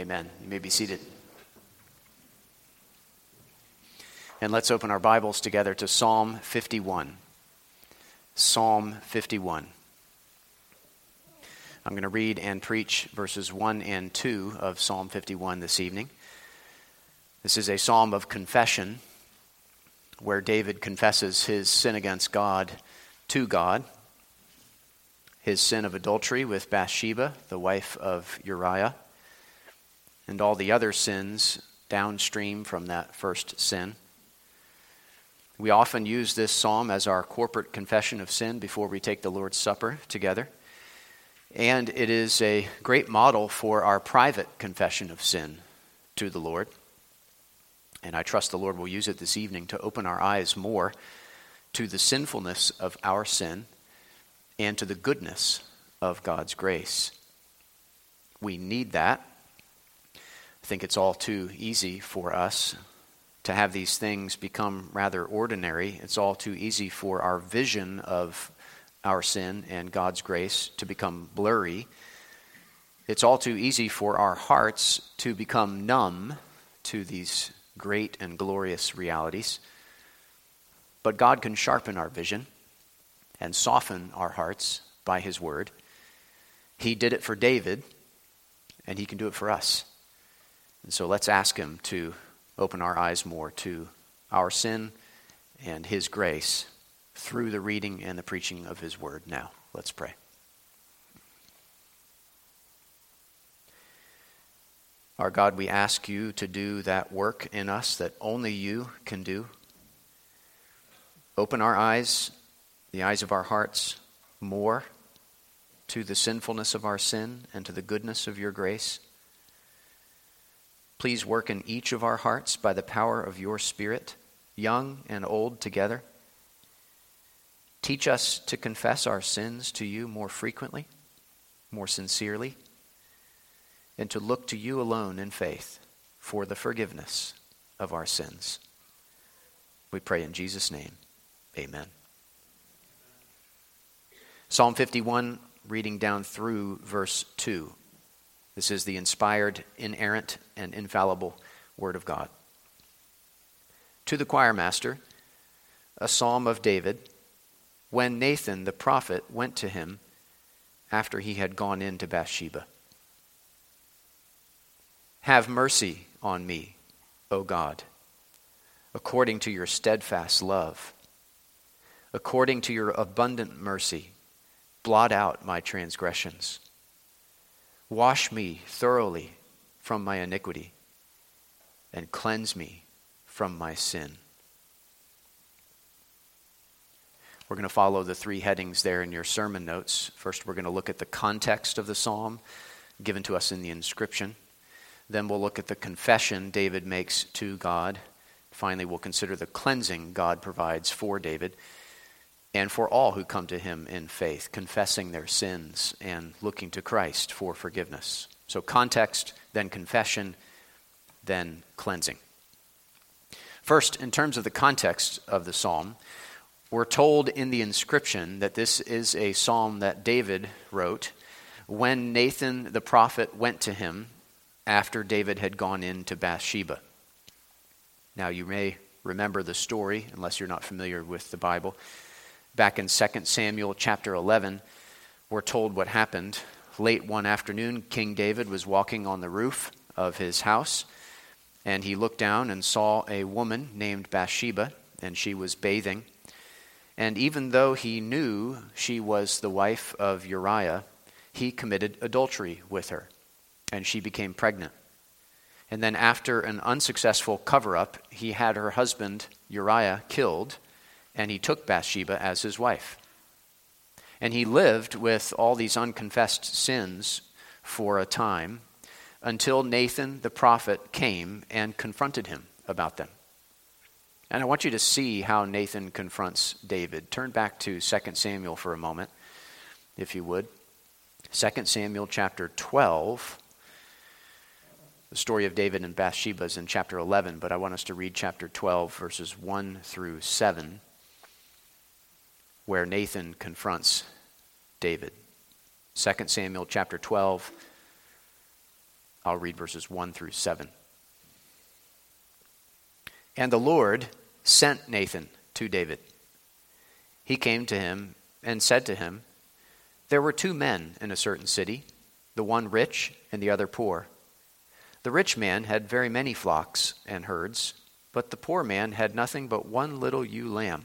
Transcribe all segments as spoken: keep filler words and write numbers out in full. Amen. You may be seated. And let's open our Bibles together to Psalm fifty-one. Psalm fifty-one. I'm going to read and preach verses one and two of Psalm fifty-one this evening. This is a psalm of confession, where David confesses his sin against God to God, his sin of adultery with Bathsheba, the wife of Uriah, and all the other sins downstream from that first sin. We often use this psalm as our corporate confession of sin before we take the Lord's Supper together, and it is a great model for our private confession of sin to the Lord. And I trust the Lord will use it this evening to open our eyes more to the sinfulness of our sin and to the goodness of God's grace. We need that. I think it's all too easy for us to have these things become rather ordinary. It's all too easy for our vision of our sin and God's grace to become blurry. It's all too easy for our hearts to become numb to these great and glorious realities. But God can sharpen our vision and soften our hearts by his word. He did it for David, and he can do it for us. And so let's ask him to open our eyes more to our sin and his grace through the reading and the preaching of his word now. Let's pray. Our God, we ask you to do that work in us that only you can do. Open our eyes, the eyes of our hearts, more to the sinfulness of our sin and to the goodness of your grace. Please work in each of our hearts by the power of your Spirit, young and old together. Teach us to confess our sins to you more frequently, more sincerely, and to look to you alone in faith for the forgiveness of our sins. We pray in Jesus' name, amen. Psalm fifty-one, reading down through verse two. This is the inspired, inerrant, and infallible Word of God. To the choir master, a psalm of David, when Nathan the prophet went to him after he had gone into Bathsheba. Have mercy on me, O God, according to your steadfast love. According to your abundant mercy, blot out my transgressions. Wash me thoroughly from my iniquity, and cleanse me from my sin. We're going to follow the three headings there in your sermon notes. First, we're going to look at the context of the psalm given to us in the inscription. Then we'll look at the confession David makes to God. Finally, we'll consider the cleansing God provides for David and for all who come to him in faith, confessing their sins and looking to Christ for forgiveness. So context, then confession, then cleansing. First, in terms of the context of the psalm, we're told in the inscription that this is a psalm that David wrote when Nathan the prophet went to him after David had gone into Bathsheba. Now you may remember the story, unless you're not familiar with the Bible. Back in Second Samuel chapter eleven, we're told what happened. Late one afternoon, King David was walking on the roof of his house, and he looked down and saw a woman named Bathsheba, and she was bathing. And even though he knew she was the wife of Uriah, he committed adultery with her, and she became pregnant. And then after an unsuccessful cover-up, he had her husband, Uriah, killed, and he took Bathsheba as his wife. And he lived with all these unconfessed sins for a time until Nathan the prophet came and confronted him about them. And I want you to see how Nathan confronts David. Turn back to Second Samuel for a moment, if you would. Second Samuel chapter twelve. The story of David and Bathsheba is in chapter eleven, but I want us to read chapter twelve, verses one through seven, where Nathan confronts David. Second Samuel chapter twelve, I'll read verses one through seven. And the Lord sent Nathan to David. He came to him and said to him, There were two men in a certain city, the one rich and the other poor. The rich man had very many flocks and herds, but the poor man had nothing but one little ewe lamb,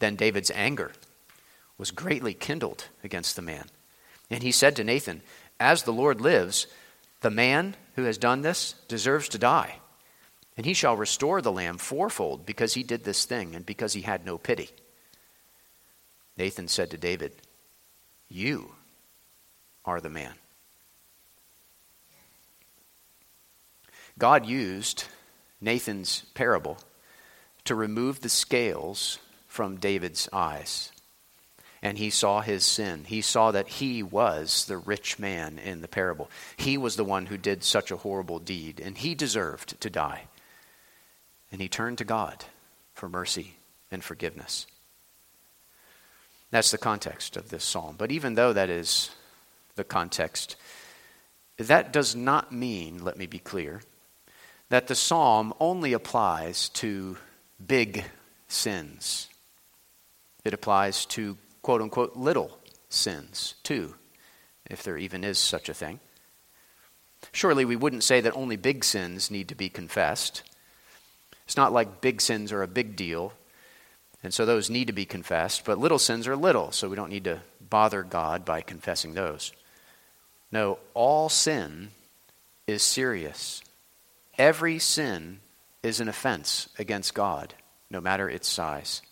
Then David's anger was greatly kindled against the man. And he said to Nathan, As the Lord lives, the man who has done this deserves to die. And he shall restore the lamb fourfold because he did this thing and because he had no pity. Nathan said to David, You are the man. God used Nathan's parable to remove the scales from David's eyes. And he saw his sin. He saw that he was the rich man in the parable. He was the one who did such a horrible deed, and he deserved to die. And he turned to God for mercy and forgiveness. That's the context of this psalm. But even though that is the context, that does not mean, let me be clear, that the psalm only applies to big sins. It applies to quote-unquote little sins too, if there even is such a thing. Surely we wouldn't say that only big sins need to be confessed. It's not like big sins are a big deal, and so those need to be confessed, but little sins are little, so we don't need to bother God by confessing those. No, all sin is serious. Every sin is an offense against God, no matter its size.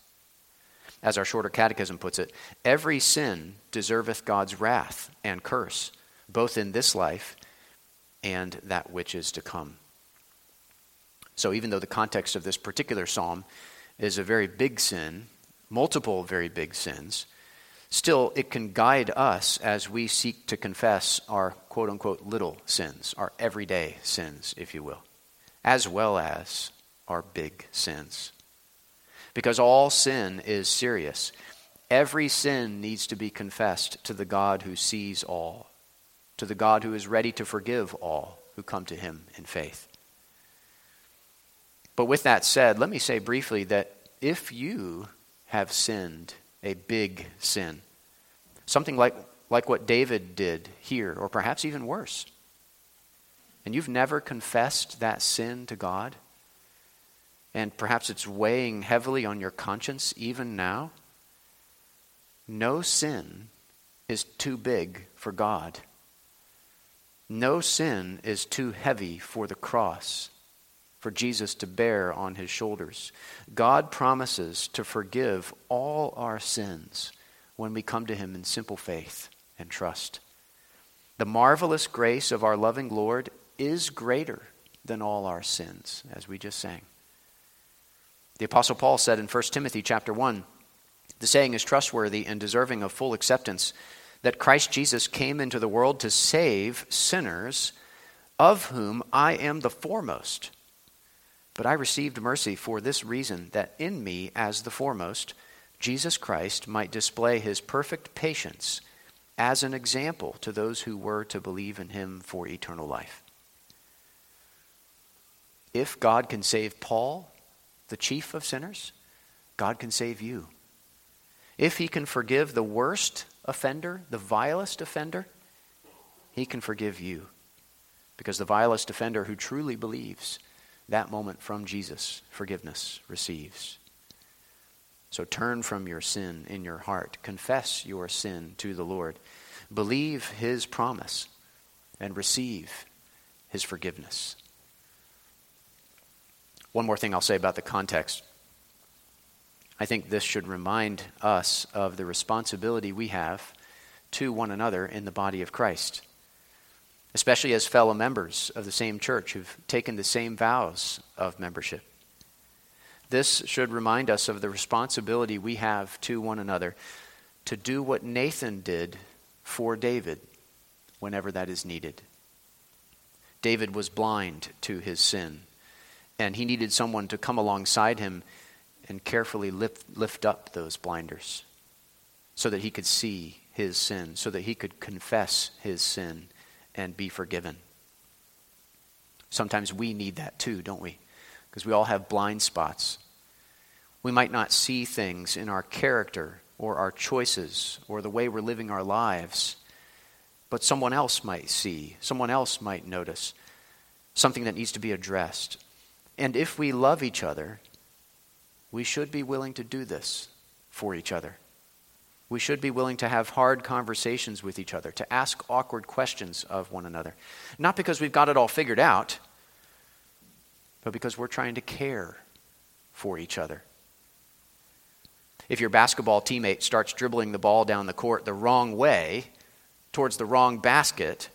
As our shorter catechism puts it, every sin deserveth God's wrath and curse, both in this life and that which is to come. So even though the context of this particular psalm is a very big sin, multiple very big sins, still it can guide us as we seek to confess our quote-unquote little sins, our everyday sins, if you will, as well as our big sins. Because all sin is serious. Every sin needs to be confessed to the God who sees all, to the God who is ready to forgive all who come to him in faith. But with that said, let me say briefly that if you have sinned a big sin, something like, like what David did here, or perhaps even worse, and you've never confessed that sin to God, and perhaps it's weighing heavily on your conscience even now, no sin is too big for God. No sin is too heavy for the cross, for Jesus to bear on his shoulders. God promises to forgive all our sins when we come to him in simple faith and trust. The marvelous grace of our loving Lord is greater than all our sins, as we just sang. The Apostle Paul said in First Timothy chapter one, the saying is trustworthy and deserving of full acceptance, that Christ Jesus came into the world to save sinners, of whom I am the foremost. But I received mercy for this reason, that in me as the foremost, Jesus Christ might display his perfect patience as an example to those who were to believe in him for eternal life. If God can save Paul, the chief of sinners, God can save you. If he can forgive the worst offender, the vilest offender, he can forgive you. Because the vilest offender who truly believes, that moment from Jesus, forgiveness receives. So turn from your sin in your heart. Confess your sin to the Lord. Believe his promise and receive his forgiveness. One more thing I'll say about the context. I think this should remind us of the responsibility we have to one another in the body of Christ. especially as fellow members of the same church who've taken the same vows of membership. This should remind us of the responsibility we have to one another to do what Nathan did for David whenever that is needed. David was blind to his sin, and he needed someone to come alongside him and carefully lift, lift up those blinders so that he could see his sin, so that he could confess his sin and be forgiven. Sometimes we need that too, don't we? Because we all have blind spots. We might not see things in our character or our choices or the way we're living our lives, but someone else might see, someone else might notice something that needs to be addressed. And if we love each other, we should be willing to do this for each other. We should be willing to have hard conversations with each other, to ask awkward questions of one another. Not because we've got it all figured out, but because we're trying to care for each other. If your basketball teammate starts dribbling the ball down the court the wrong way, towards the wrong basket,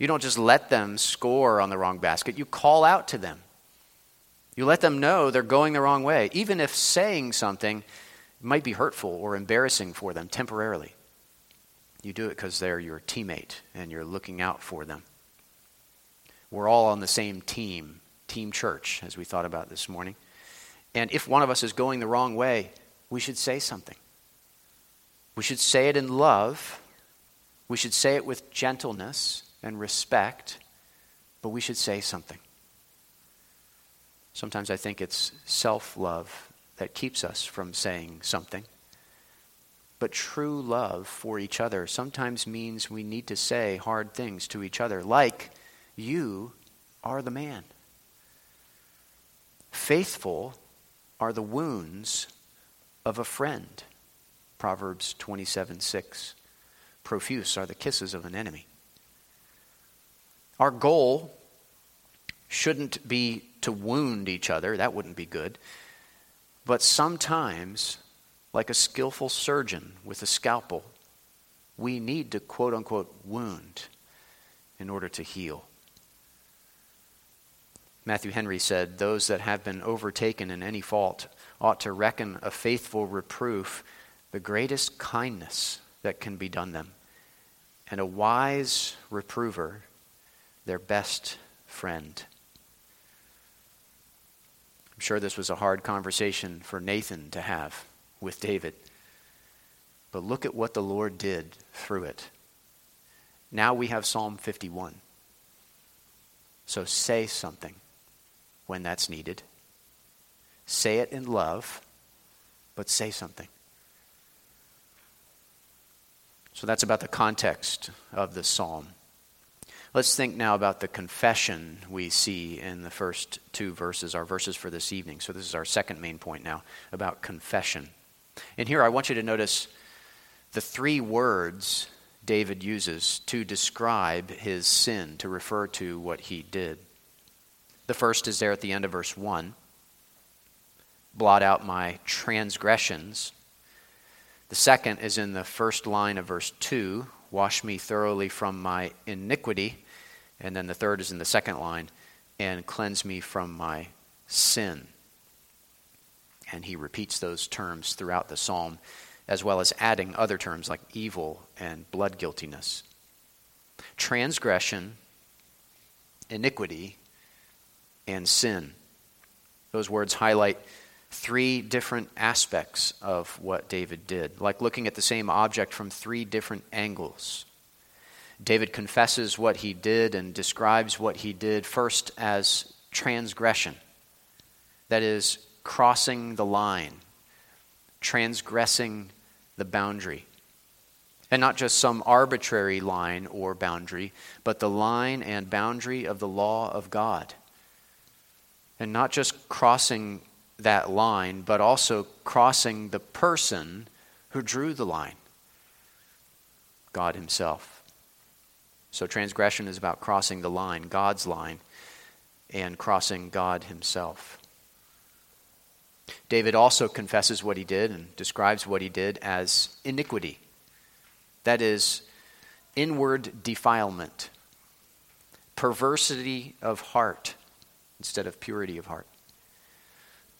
you don't just let them score on the wrong basket. You call out to them. You let them know they're going the wrong way, even if saying something might be hurtful or embarrassing for them temporarily. You do it because they're your teammate and you're looking out for them. We're all on the same team, team church, as we thought about this morning. And if one of us is going the wrong way, we should say something. We should say it in love. We should say it with gentleness and respect, but we should say something. Sometimes I think it's self-love that keeps us from saying something. But true love for each other sometimes means we need to say hard things to each other, like, you are the man. Faithful are the wounds of a friend, Proverbs twenty-seven six. Profuse are the kisses of an enemy. Our goal shouldn't be to wound each other. That wouldn't be good. But sometimes, like a skillful surgeon with a scalpel, we need to quote-unquote wound in order to heal. Matthew Henry said, "Those that have been overtaken in any fault ought to reckon a faithful reproof the greatest kindness that can be done them, and a wise reprover their best friend." I'm sure this was a hard conversation for Nathan to have with David. But look at what the Lord did through it. Now we have Psalm fifty-one. So say something when that's needed. Say it in love, but say something. So that's about the context of the psalm. Let's think now about the confession we see in the first two verses, our verses for this evening. So this is our second main point now, about confession. And here I want you to notice the three words David uses to describe his sin, to refer to what he did. The first is there at the end of verse one. Blot out my transgressions. The second is in the first line of verse two. Wash me thoroughly from my iniquity. And then the third is in the second line, and cleanse me from my sin. And he repeats those terms throughout the psalm, as well as adding other terms like evil and blood guiltiness. Transgression, iniquity, and sin. Those words highlight three different aspects of what David did, like looking at the same object from three different angles. David confesses what he did and describes what he did first as transgression, that is, crossing the line, transgressing the boundary. And not just some arbitrary line or boundary, but the line and boundary of the law of God. And not just crossing that line, but also crossing the person who drew the line, God himself. So transgression is about crossing the line, God's line, and crossing God himself. David also confesses what he did and describes what he did as iniquity. That is, inward defilement, perversity of heart instead of purity of heart,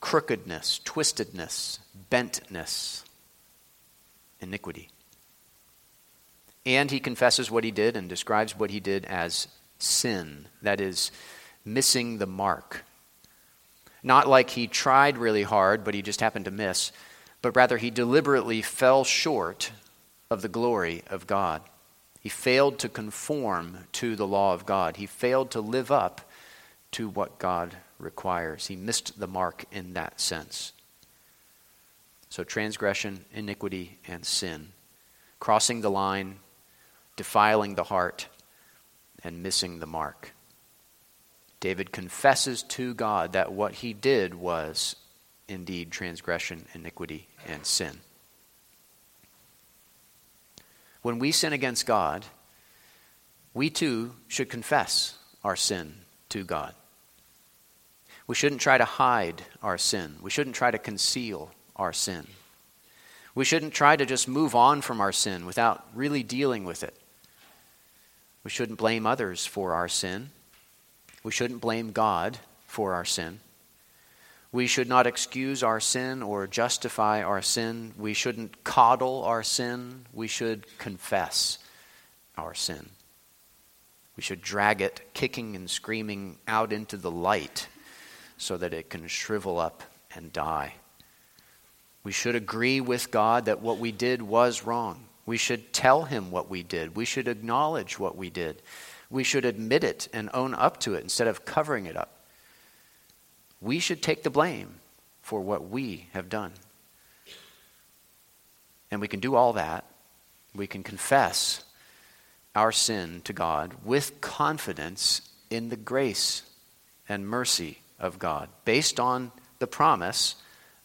crookedness, twistedness, bentness, iniquity. And he confesses what he did and describes what he did as sin, that is, missing the mark. Not like he tried really hard, but he just happened to miss, but rather he deliberately fell short of the glory of God. He failed to conform to the law of God. He failed to live up to what God requires. He missed the mark in that sense. So transgression, iniquity, and sin. Crossing the line, defiling the heart, and missing the mark. David confesses to God that what he did was indeed transgression, iniquity, and sin. When we sin against God, we too should confess our sin to God. We shouldn't try to hide our sin. We shouldn't try to conceal our sin. We shouldn't try to just move on from our sin without really dealing with it. We shouldn't blame others for our sin. We shouldn't blame God for our sin. We should not excuse our sin or justify our sin. We shouldn't coddle our sin. We should confess our sin. We should drag it, kicking and screaming, out into the light so that it can shrivel up and die. We should agree with God that what we did was wrong. We should tell him what we did. We should acknowledge what we did. We should admit it and own up to it instead of covering it up. We should take the blame for what we have done. And we can do all that. We can confess our sin to God with confidence in the grace and mercy of God, based on the promise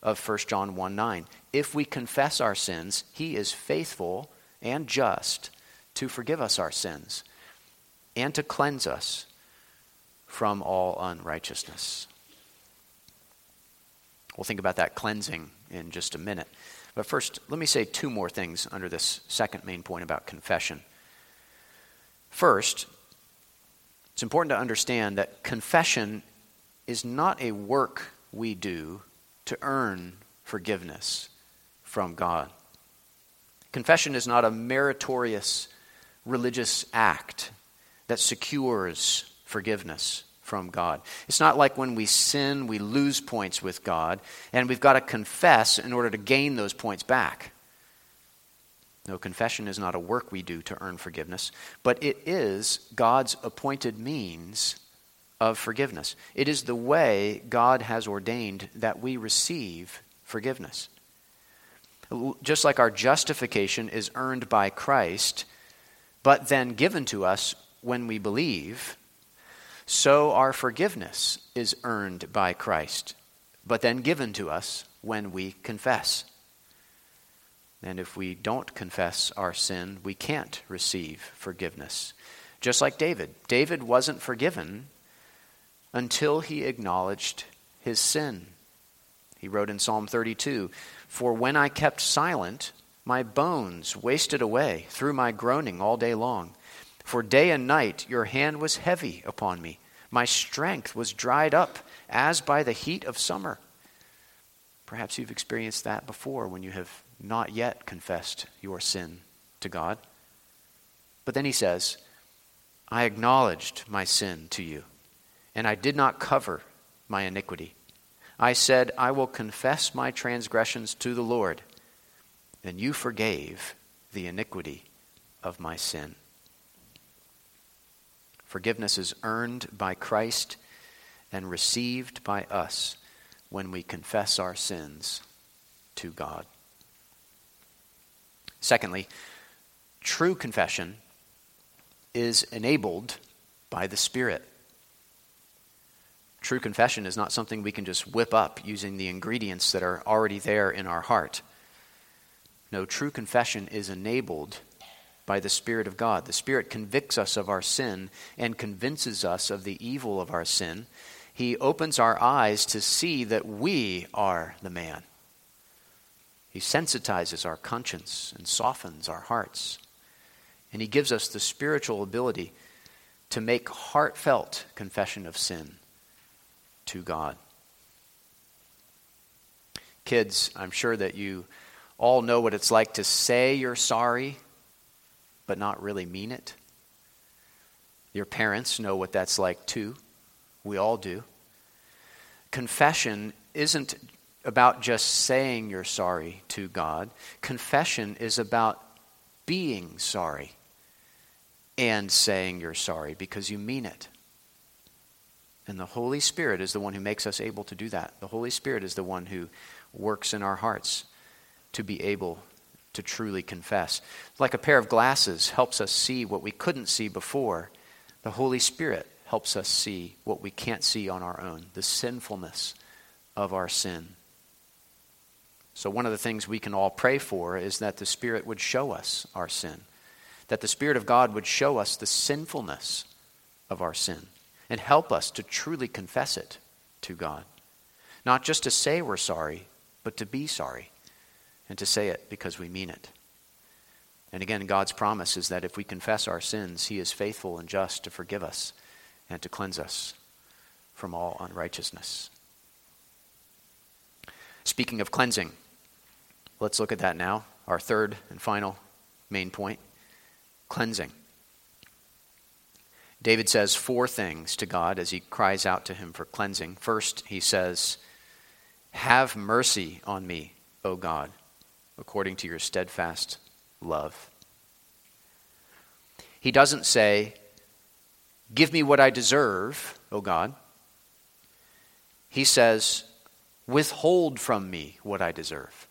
of First John one nine. If we confess our sins, he is faithful and just to forgive us our sins and to cleanse us from all unrighteousness. We'll think about that cleansing in just a minute. But first, let me say two more things under this second main point about confession. First, it's important to understand that confession is not a work we do to earn forgiveness from God. Confession is not a meritorious religious act that secures forgiveness from God. It's not like when we sin, we lose points with God, and we've got to confess in order to gain those points back. No, confession is not a work we do to earn forgiveness, but it is God's appointed means of forgiveness. It is the way God has ordained that we receive forgiveness. Just like our justification is earned by Christ, but then given to us when we believe, so our forgiveness is earned by Christ, but then given to us when we confess. And if we don't confess our sin, we can't receive forgiveness. Just like David. David wasn't forgiven until he acknowledged his sin. He wrote in Psalm thirty-two, "For when I kept silent, my bones wasted away through my groaning all day long. For day and night your hand was heavy upon me. My strength was dried up as by the heat of summer." Perhaps you've experienced that before when you have not yet confessed your sin to God. But then he says, "I acknowledged my sin to you, and I did not cover my iniquity. I said, I will confess my transgressions to the Lord, and you forgave the iniquity of my sin." Forgiveness is earned by Christ and received by us when we confess our sins to God. Secondly, true confession is enabled by the Spirit. True confession is not something we can just whip up using the ingredients that are already there in our heart. No, true confession is enabled by the Spirit of God. The Spirit convicts us of our sin and convinces us of the evil of our sin. He opens our eyes to see that we are the man. He sensitizes our conscience and softens our hearts. And he gives us the spiritual ability to make heartfelt confession of sin to God. Kids, I'm sure that you all know what it's like to say you're sorry, but not really mean it. Your parents know what that's like too. We all do. Confession isn't about just saying you're sorry to God. Confession is about being sorry and saying you're sorry because you mean it. And the Holy Spirit is the one who makes us able to do that. The Holy Spirit is the one who works in our hearts to be able to truly confess. Like a pair of glasses helps us see what we couldn't see before, the Holy Spirit helps us see what we can't see on our own, the sinfulness of our sin. So one of the things we can all pray for is that the Spirit would show us our sin, that the Spirit of God would show us the sinfulness of our sin and help us to truly confess it to God. Not just to say we're sorry, but to be sorry and to say it because we mean it. And again, God's promise is that if we confess our sins, He is faithful and just to forgive us and to cleanse us from all unrighteousness. Speaking of cleansing, let's look at that now, our third and final main point, cleansing. David says four things to God as he cries out to Him for cleansing. First, he says, "Have mercy on me, O God, according to your steadfast love." He doesn't say, "Give me what I deserve, O God." He says, "Withhold from me what I deserve,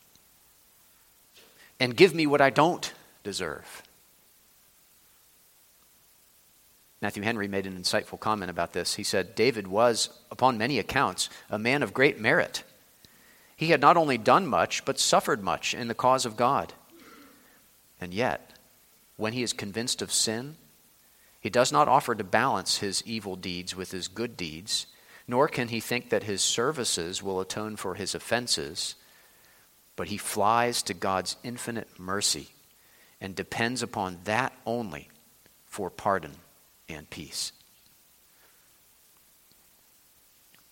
and give me what I don't deserve." Matthew Henry made an insightful comment about this. He said, David was, upon many accounts, a man of great merit. He had not only done much, but suffered much in the cause of God. And yet, when he is convinced of sin, he does not offer to balance his evil deeds with his good deeds, nor can he think that his services will atone for his offenses, but he flies to God's infinite mercy and depends upon that only for pardon and peace.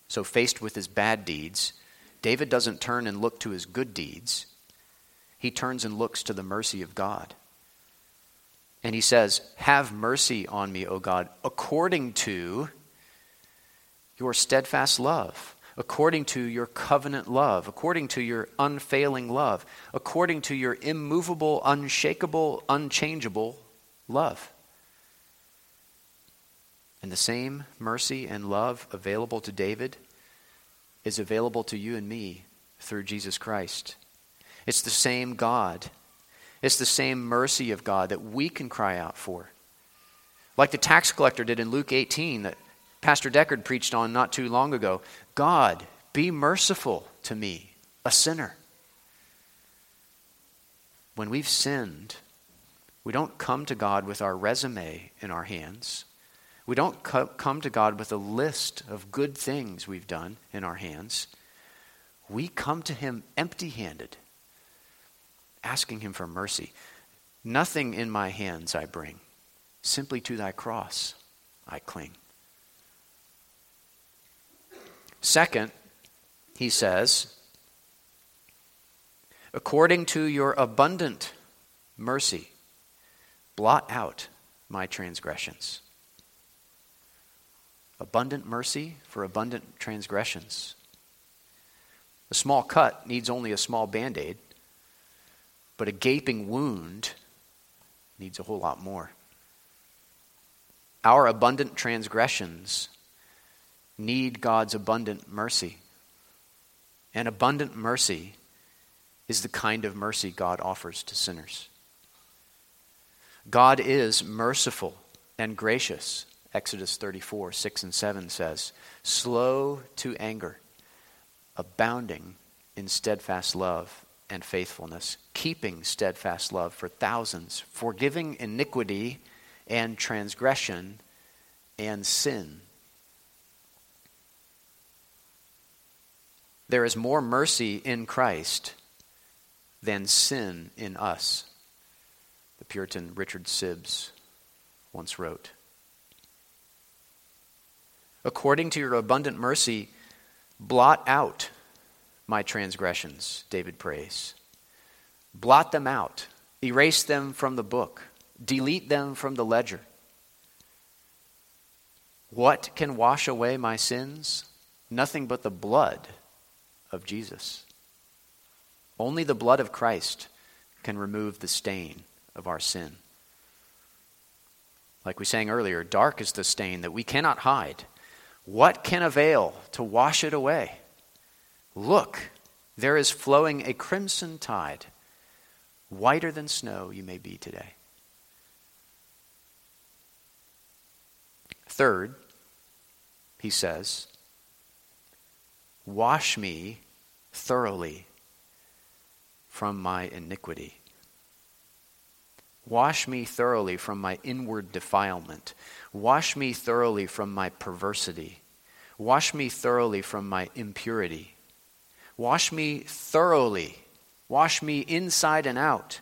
So faced with his bad deeds, David doesn't turn and look to his good deeds. He turns and looks to the mercy of God. And he says, "Have mercy on me, O God, according to your steadfast love, according to your covenant love, according to your unfailing love, according to your immovable, unshakable, unchangeable love." And the same mercy and love available to David is available to you and me through Jesus Christ. It's the same God. It's the same mercy of God that we can cry out for. Like the tax collector did in Luke eighteen that Pastor Deckard preached on not too long ago, "God, be merciful to me, a sinner." When we've sinned, we don't come to God with our resume in our hands. We don't come to God with a list of good things we've done in our hands. We come to Him empty-handed, asking Him for mercy. "Nothing in my hands I bring, simply to thy cross I cling." Second, he says, "According to your abundant mercy, blot out my transgressions." Abundant mercy for abundant transgressions. A small cut needs only a small Band-Aid, but a gaping wound needs a whole lot more. Our abundant transgressions need God's abundant mercy. And abundant mercy is the kind of mercy God offers to sinners. God is merciful and gracious. Exodus thirty-four, six and seven says, "Slow to anger, abounding in steadfast love and faithfulness, keeping steadfast love for thousands, forgiving iniquity and transgression and sin." There is more mercy in Christ than sin in us, the Puritan Richard Sibbes once wrote. according to your abundant mercy, blot out my transgressions, David prays. Blot them out. Erase them from the book. Delete them from the ledger. What can wash away my sins? Nothing but the blood of Jesus. Only the blood of Christ can remove the stain of our sin. Like we sang earlier, dark is the stain that we cannot hide. What can avail to wash it away? Look, there is flowing a crimson tide. Whiter than snow you may be today. Third, he says, wash me thoroughly from my iniquity. Wash me thoroughly from my inward defilement. Wash me thoroughly from my perversity. Wash me thoroughly from my impurity. Wash me thoroughly. Wash me inside and out.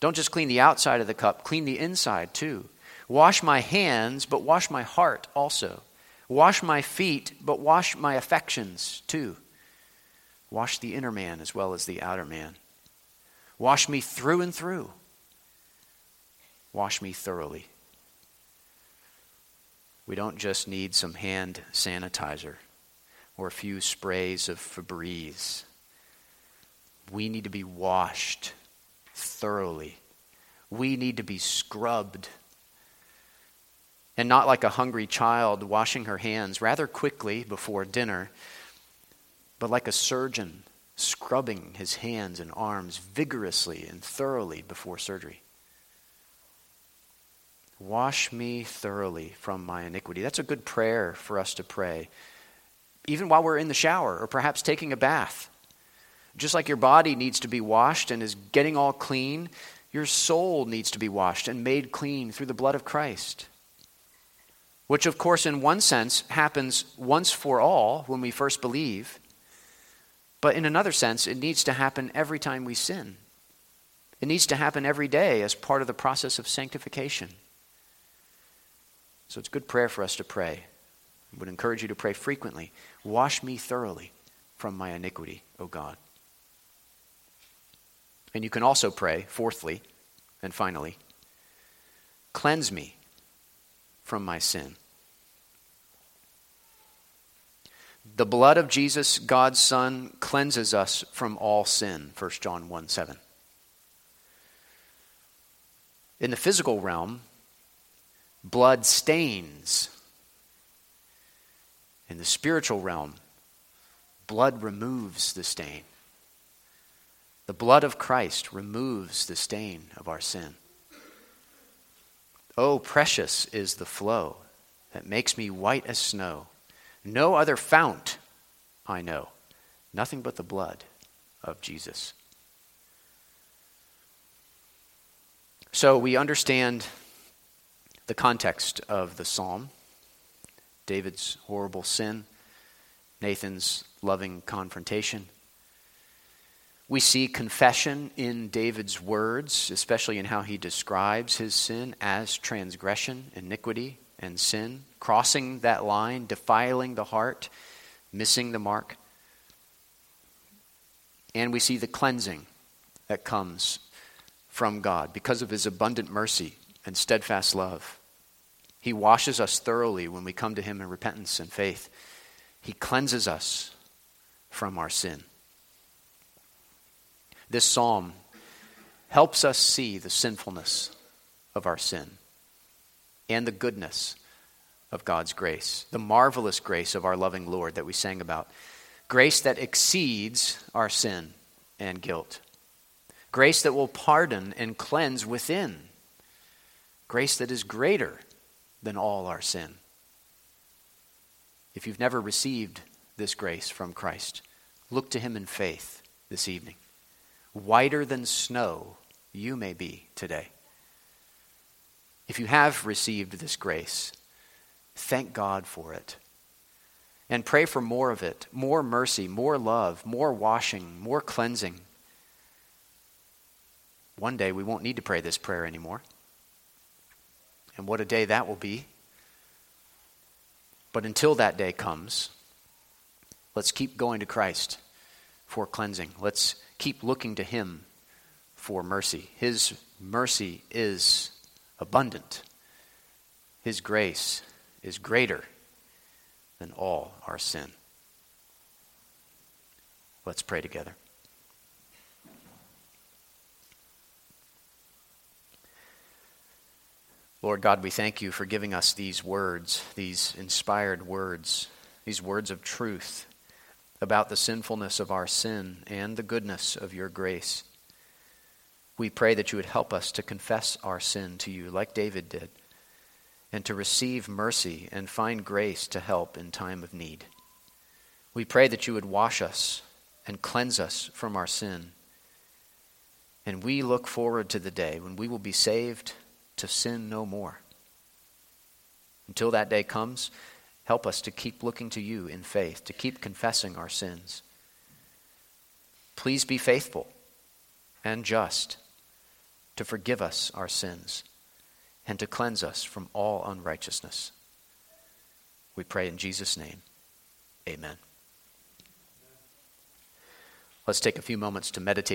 Don't just clean the outside of the cup, clean the inside too. Wash my hands, but wash my heart also. Wash my feet, but wash my affections too. Wash the inner man as well as the outer man. Wash me through and through. Wash me thoroughly. We don't just need some hand sanitizer or a few sprays of Febreze. We need to be washed thoroughly. We need to be scrubbed. And not like a hungry child washing her hands rather quickly before dinner, but like a surgeon scrubbing his hands and arms vigorously and thoroughly before surgery. Wash me thoroughly from my iniquity. That's a good prayer for us to pray, even while we're in the shower or perhaps taking a bath. Just like your body needs to be washed and is getting all clean, your soul needs to be washed and made clean through the blood of Christ. Which, of course, in one sense, happens once for all when we first believe. But in another sense, it needs to happen every time we sin. It needs to happen every day as part of the process of sanctification. So it's good prayer for us to pray. I would encourage you to pray frequently. Wash me thoroughly from my iniquity, O God. And you can also pray, fourthly and finally, cleanse me from my sin. The blood of Jesus, God's Son, cleanses us from all sin, First John one seven. In the physical realm, blood stains. In the spiritual realm, blood removes the stain. The blood of Christ removes the stain of our sin. Oh, precious is the flow that makes me white as snow. No other fount I know, nothing but the blood of Jesus. So we understand the context of the psalm, David's horrible sin, Nathan's loving confrontation. We see confession in David's words, especially in how he describes his sin as transgression, iniquity, and sin, crossing that line, defiling the heart, missing the mark. And we see the cleansing that comes from God because of his abundant mercy and steadfast love. He washes us thoroughly when we come to him in repentance and faith. He cleanses us from our sin. This psalm helps us see the sinfulness of our sin and the goodness of God's grace, the marvelous grace of our loving Lord that we sang about, grace that exceeds our sin and guilt, grace that will pardon and cleanse within, grace that is greater than all our sin. If you've never received this grace from Christ, look to him in faith this evening. Whiter than snow you may be today. If you have received this grace, thank God for it. And pray for more of it, more mercy, more love, more washing, more cleansing. One day we won't need to pray this prayer anymore. And what a day that will be. But until that day comes, let's keep going to Christ for cleansing. Let's keep looking to him for mercy. His mercy is abundant. His grace is greater than all our sin. Let's pray together. Lord God, we thank you for giving us these words, these inspired words, these words of truth about the sinfulness of our sin and the goodness of your grace. We pray that you would help us to confess our sin to you like David did, and to receive mercy and find grace to help in time of need. We pray that you would wash us and cleanse us from our sin. And we look forward to the day when we will be saved to sin no more. Until that day comes, help us to keep looking to you in faith, to keep confessing our sins. Please be faithful and just to forgive us our sins and to cleanse us from all unrighteousness. We pray in Jesus' name. Amen. Let's take a few moments to meditate.